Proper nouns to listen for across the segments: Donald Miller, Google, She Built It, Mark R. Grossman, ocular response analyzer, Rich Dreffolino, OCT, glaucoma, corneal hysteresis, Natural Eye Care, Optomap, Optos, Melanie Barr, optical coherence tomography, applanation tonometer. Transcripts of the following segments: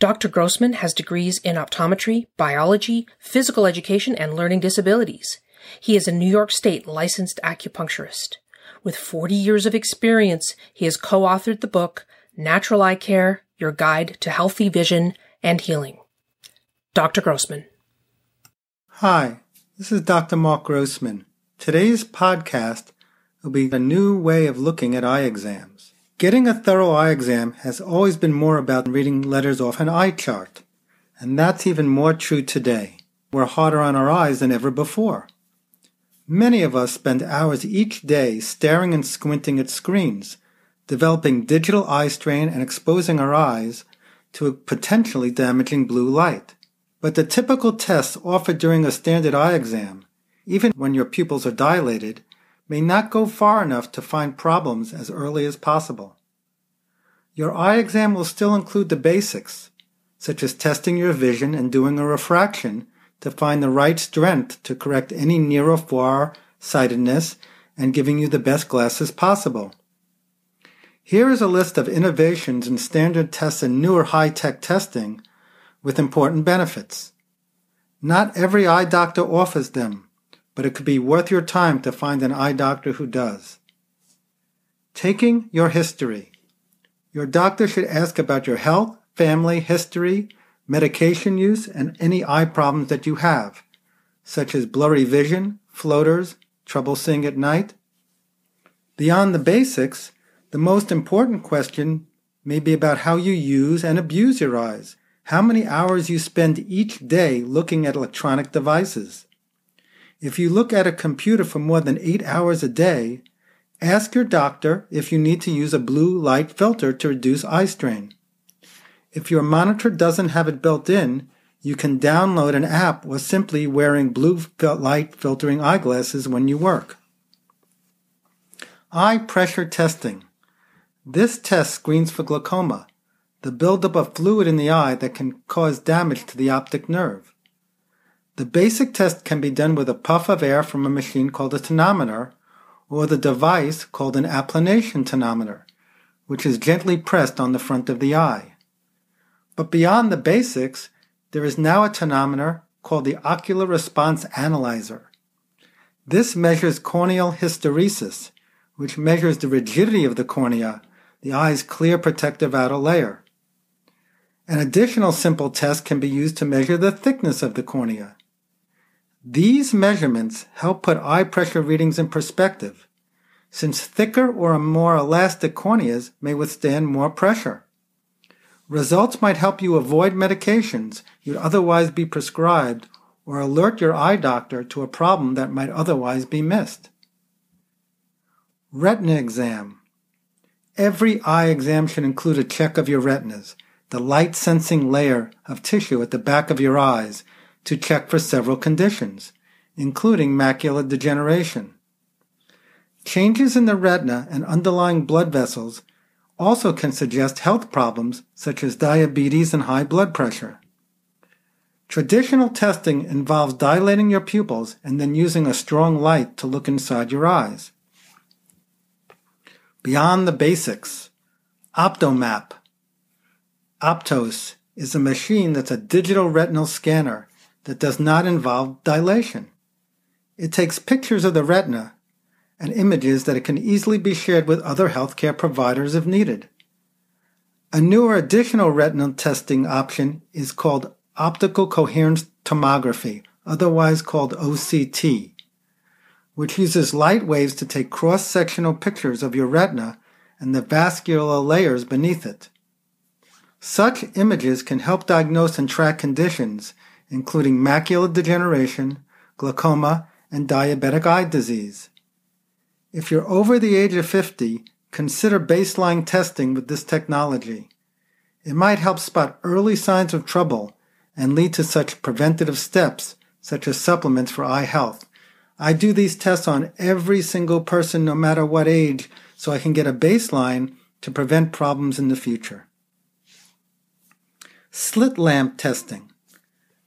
Dr. Grossman has degrees in optometry, biology, physical education, and learning disabilities. He is a New York State licensed acupuncturist. With 40 years of experience, he has co-authored the book, Natural Eye Care, Your Guide to Healthy Vision and Healing. Dr. Grossman. Hi, this is Dr. Mark Grossman. Today's podcast will be a new way of looking at eye exams. Getting a thorough eye exam has always been more about reading letters off an eye chart, and that's even more true today. We're harder on our eyes than ever before. Many of us spend hours each day staring and squinting at screens, developing digital eye strain and exposing our eyes to a potentially damaging blue light. But the typical tests offered during a standard eye exam, even when your pupils are dilated, may not go far enough to find problems as early as possible. Your eye exam will still include the basics, such as testing your vision and doing a refraction to find the right strength to correct any near or far sightedness and giving you the best glasses possible. Here is a list of innovations in standard tests and newer high-tech testing with important benefits. Not every eye doctor offers them, but it could be worth your time to find an eye doctor who does. Taking your history. Your doctor should ask about your health, family, history, medication use, and any eye problems that you have, such as blurry vision, floaters, trouble seeing at night. Beyond the basics, the most important question may be about how you use and abuse your eyes, how many hours you spend each day looking at electronic devices. If you look at a computer for more than 8 hours a day, ask your doctor if you need to use a blue light filter to reduce eye strain. If your monitor doesn't have it built in, you can download an app or simply wearing blue light filtering eyeglasses when you work. Eye pressure testing. This test screens for glaucoma, the buildup of fluid in the eye that can cause damage to the optic nerve. The basic test can be done with a puff of air from a machine called a tonometer or the device called an applanation tonometer, which is gently pressed on the front of the eye. But beyond the basics, there is now a tonometer called the ocular response analyzer. This measures corneal hysteresis, which measures the rigidity of the cornea, the eye's clear protective outer layer. An additional simple test can be used to measure the thickness of the cornea. These measurements help put eye pressure readings in perspective, since thicker or more elastic corneas may withstand more pressure. Results might help you avoid medications you'd otherwise be prescribed or alert your eye doctor to a problem that might otherwise be missed. Retina exam. Every eye exam should include a check of your retinas, the light-sensing layer of tissue at the back of your eyes, to check for several conditions, including macular degeneration. Changes in the retina and underlying blood vessels also can suggest health problems such as diabetes and high blood pressure. Traditional testing involves dilating your pupils and then using a strong light to look inside your eyes. Beyond the basics, Optomap. Optos is a machine that's a digital retinal scanner that does not involve dilation. It takes pictures of the retina and images that it can easily be shared with other healthcare providers if needed. A newer additional retinal testing option is called optical coherence tomography, otherwise called OCT, which uses light waves to take cross-sectional pictures of your retina and the vascular layers beneath it. Such images can help diagnose and track conditions including macular degeneration, glaucoma, and diabetic eye disease. If you're over the age of 50, consider baseline testing with this technology. It might help spot early signs of trouble and lead to such preventative steps, such as supplements for eye health. I do these tests on every single person, no matter what age, so I can get a baseline to prevent problems in the future. Slit lamp testing.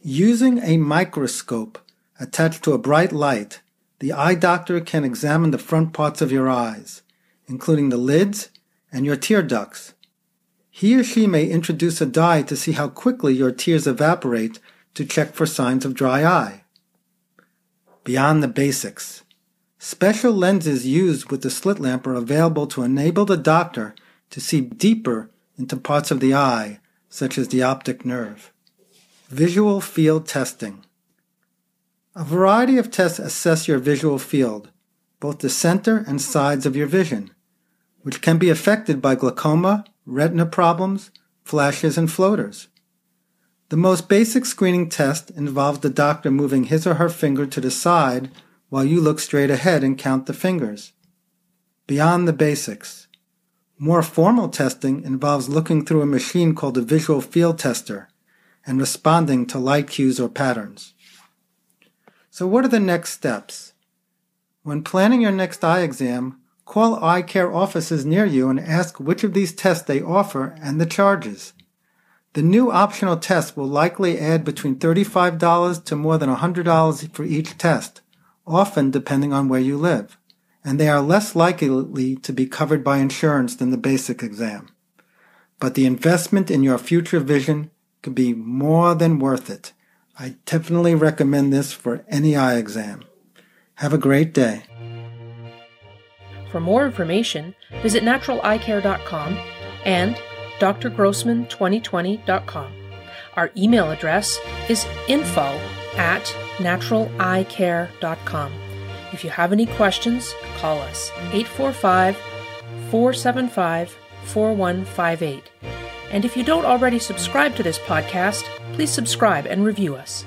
Using a microscope attached to a bright light, the eye doctor can examine the front parts of your eyes, including the lids and your tear ducts. He or she may introduce a dye to see how quickly your tears evaporate to check for signs of dry eye. Beyond the basics. Special lenses used with the slit lamp are available to enable the doctor to see deeper into parts of the eye, such as the optic nerve. Visual field testing. A variety of tests assess your visual field, both the center and sides of your vision, which can be affected by glaucoma, retina problems, flashes, and floaters. The most basic screening test involves the doctor moving his or her finger to the side while you look straight ahead and count the fingers. Beyond the basics. More formal testing involves looking through a machine called a visual field tester and responding to light cues or patterns. So what are the next steps? When planning your next eye exam, call eye care offices near you and ask which of these tests they offer and the charges. The new optional test will likely add between $35 to more than $100 for each test, often depending on where you live, and they are less likely to be covered by insurance than the basic exam. But the investment in your future vision could be more than worth it. I definitely recommend this for any eye exam. Have a great day. For more information, visit naturaleyecare.com and drgrossman2020.com. Our email address is info@naturaleyecare.com. If you have any questions, call us 845-475-4158. And if you don't already subscribe to this podcast, please subscribe and review us.